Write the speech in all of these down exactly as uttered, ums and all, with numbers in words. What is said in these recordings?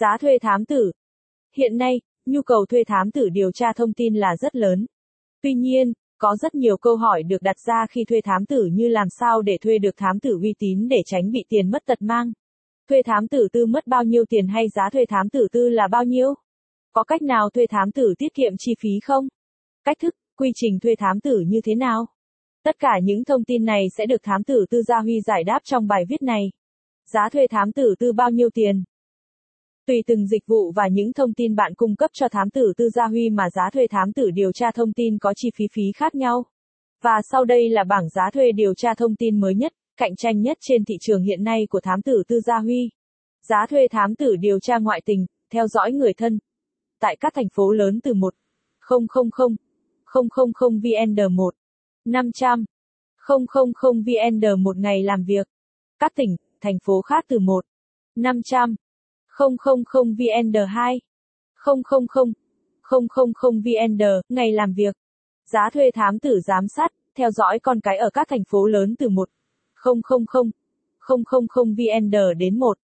Giá thuê thám tử. Hiện nay, nhu cầu thuê thám tử điều tra thông tin là rất lớn. Tuy nhiên, có rất nhiều câu hỏi được đặt ra khi thuê thám tử như làm sao để thuê được thám tử uy tín để tránh bị tiền mất tật mang. Thuê thám tử tư mất bao nhiêu tiền hay giá thuê thám tử tư là bao nhiêu? Có cách nào thuê thám tử tiết kiệm chi phí không? Cách thức, quy trình thuê thám tử như thế nào? Tất cả những thông tin này sẽ được thám tử tư Gia Huy giải đáp trong bài viết này. Giá thuê thám tử tư bao nhiêu tiền? Tùy từng dịch vụ và những thông tin bạn cung cấp cho thám tử tư Gia Huy mà giá thuê thám tử điều tra thông tin có chi phí phí khác nhau. Và sau đây là bảng giá thuê điều tra thông tin mới nhất, cạnh tranh nhất trên thị trường hiện nay của thám tử tư Gia Huy. Giá thuê thám tử điều tra ngoại tình, theo dõi người thân. Tại các thành phố lớn từ một nghìn không trăm VN một, năm trăm nghìn VN một ngày làm việc. Các tỉnh, thành phố khác từ một nghìn năm trăm VN hai, không không không VN ngày làm việc. Giá thuê thám tử giám sát, theo dõi con cái ở các thành phố lớn từ một nghìn VN đến một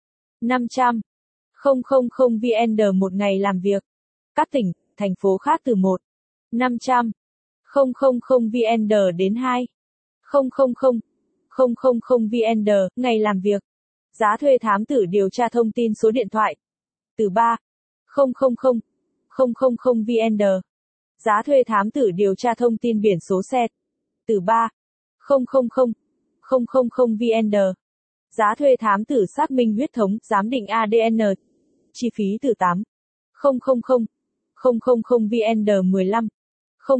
nghìn năm trăm VN một ngày làm việc. Các tỉnh, thành phố khác từ một nghìn năm trăm VN đến hai nghìn VN ngày làm việc. Giá thuê thám tử điều tra thông tin số điện thoại từ ba nghìn VN. Giá thuê thám tử điều tra thông tin biển số xe từ ba nghìn VN. Giá thuê thám tử xác minh huyết thống, giám định a đê en. Chi phí từ tám nghìn VN mười lăm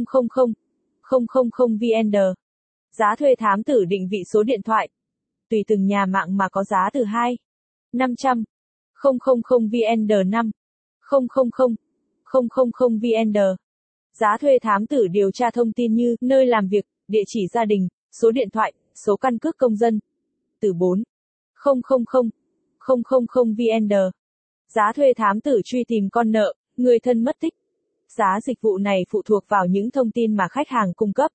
nghìn VN. Giá thuê thám tử định vị số điện thoại. Tùy từng nhà mạng mà có giá từ hai nghìn năm trăm VN năm, không không không VN. Giá thuê thám tử điều tra thông tin như nơi làm việc, địa chỉ gia đình, số điện thoại, số căn cước công dân. Từ bốn nghìn VN. Giá thuê thám tử truy tìm con nợ, người thân mất tích. Giá dịch vụ này phụ thuộc vào những thông tin mà khách hàng cung cấp.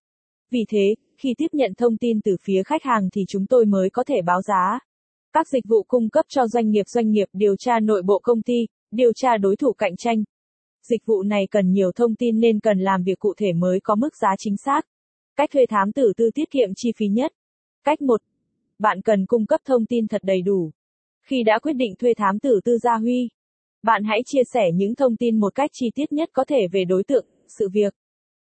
Vì thế, khi tiếp nhận thông tin từ phía khách hàng thì chúng tôi mới có thể báo giá. Các dịch vụ cung cấp cho doanh nghiệp doanh nghiệp điều tra nội bộ công ty, điều tra đối thủ cạnh tranh. Dịch vụ này cần nhiều thông tin nên cần làm việc cụ thể mới có mức giá chính xác. Cách thuê thám tử tư tiết kiệm chi phí nhất. Cách một. Bạn cần cung cấp thông tin thật đầy đủ. Khi đã quyết định thuê thám tử tư Gia Huy, bạn hãy chia sẻ những thông tin một cách chi tiết nhất có thể về đối tượng, sự việc,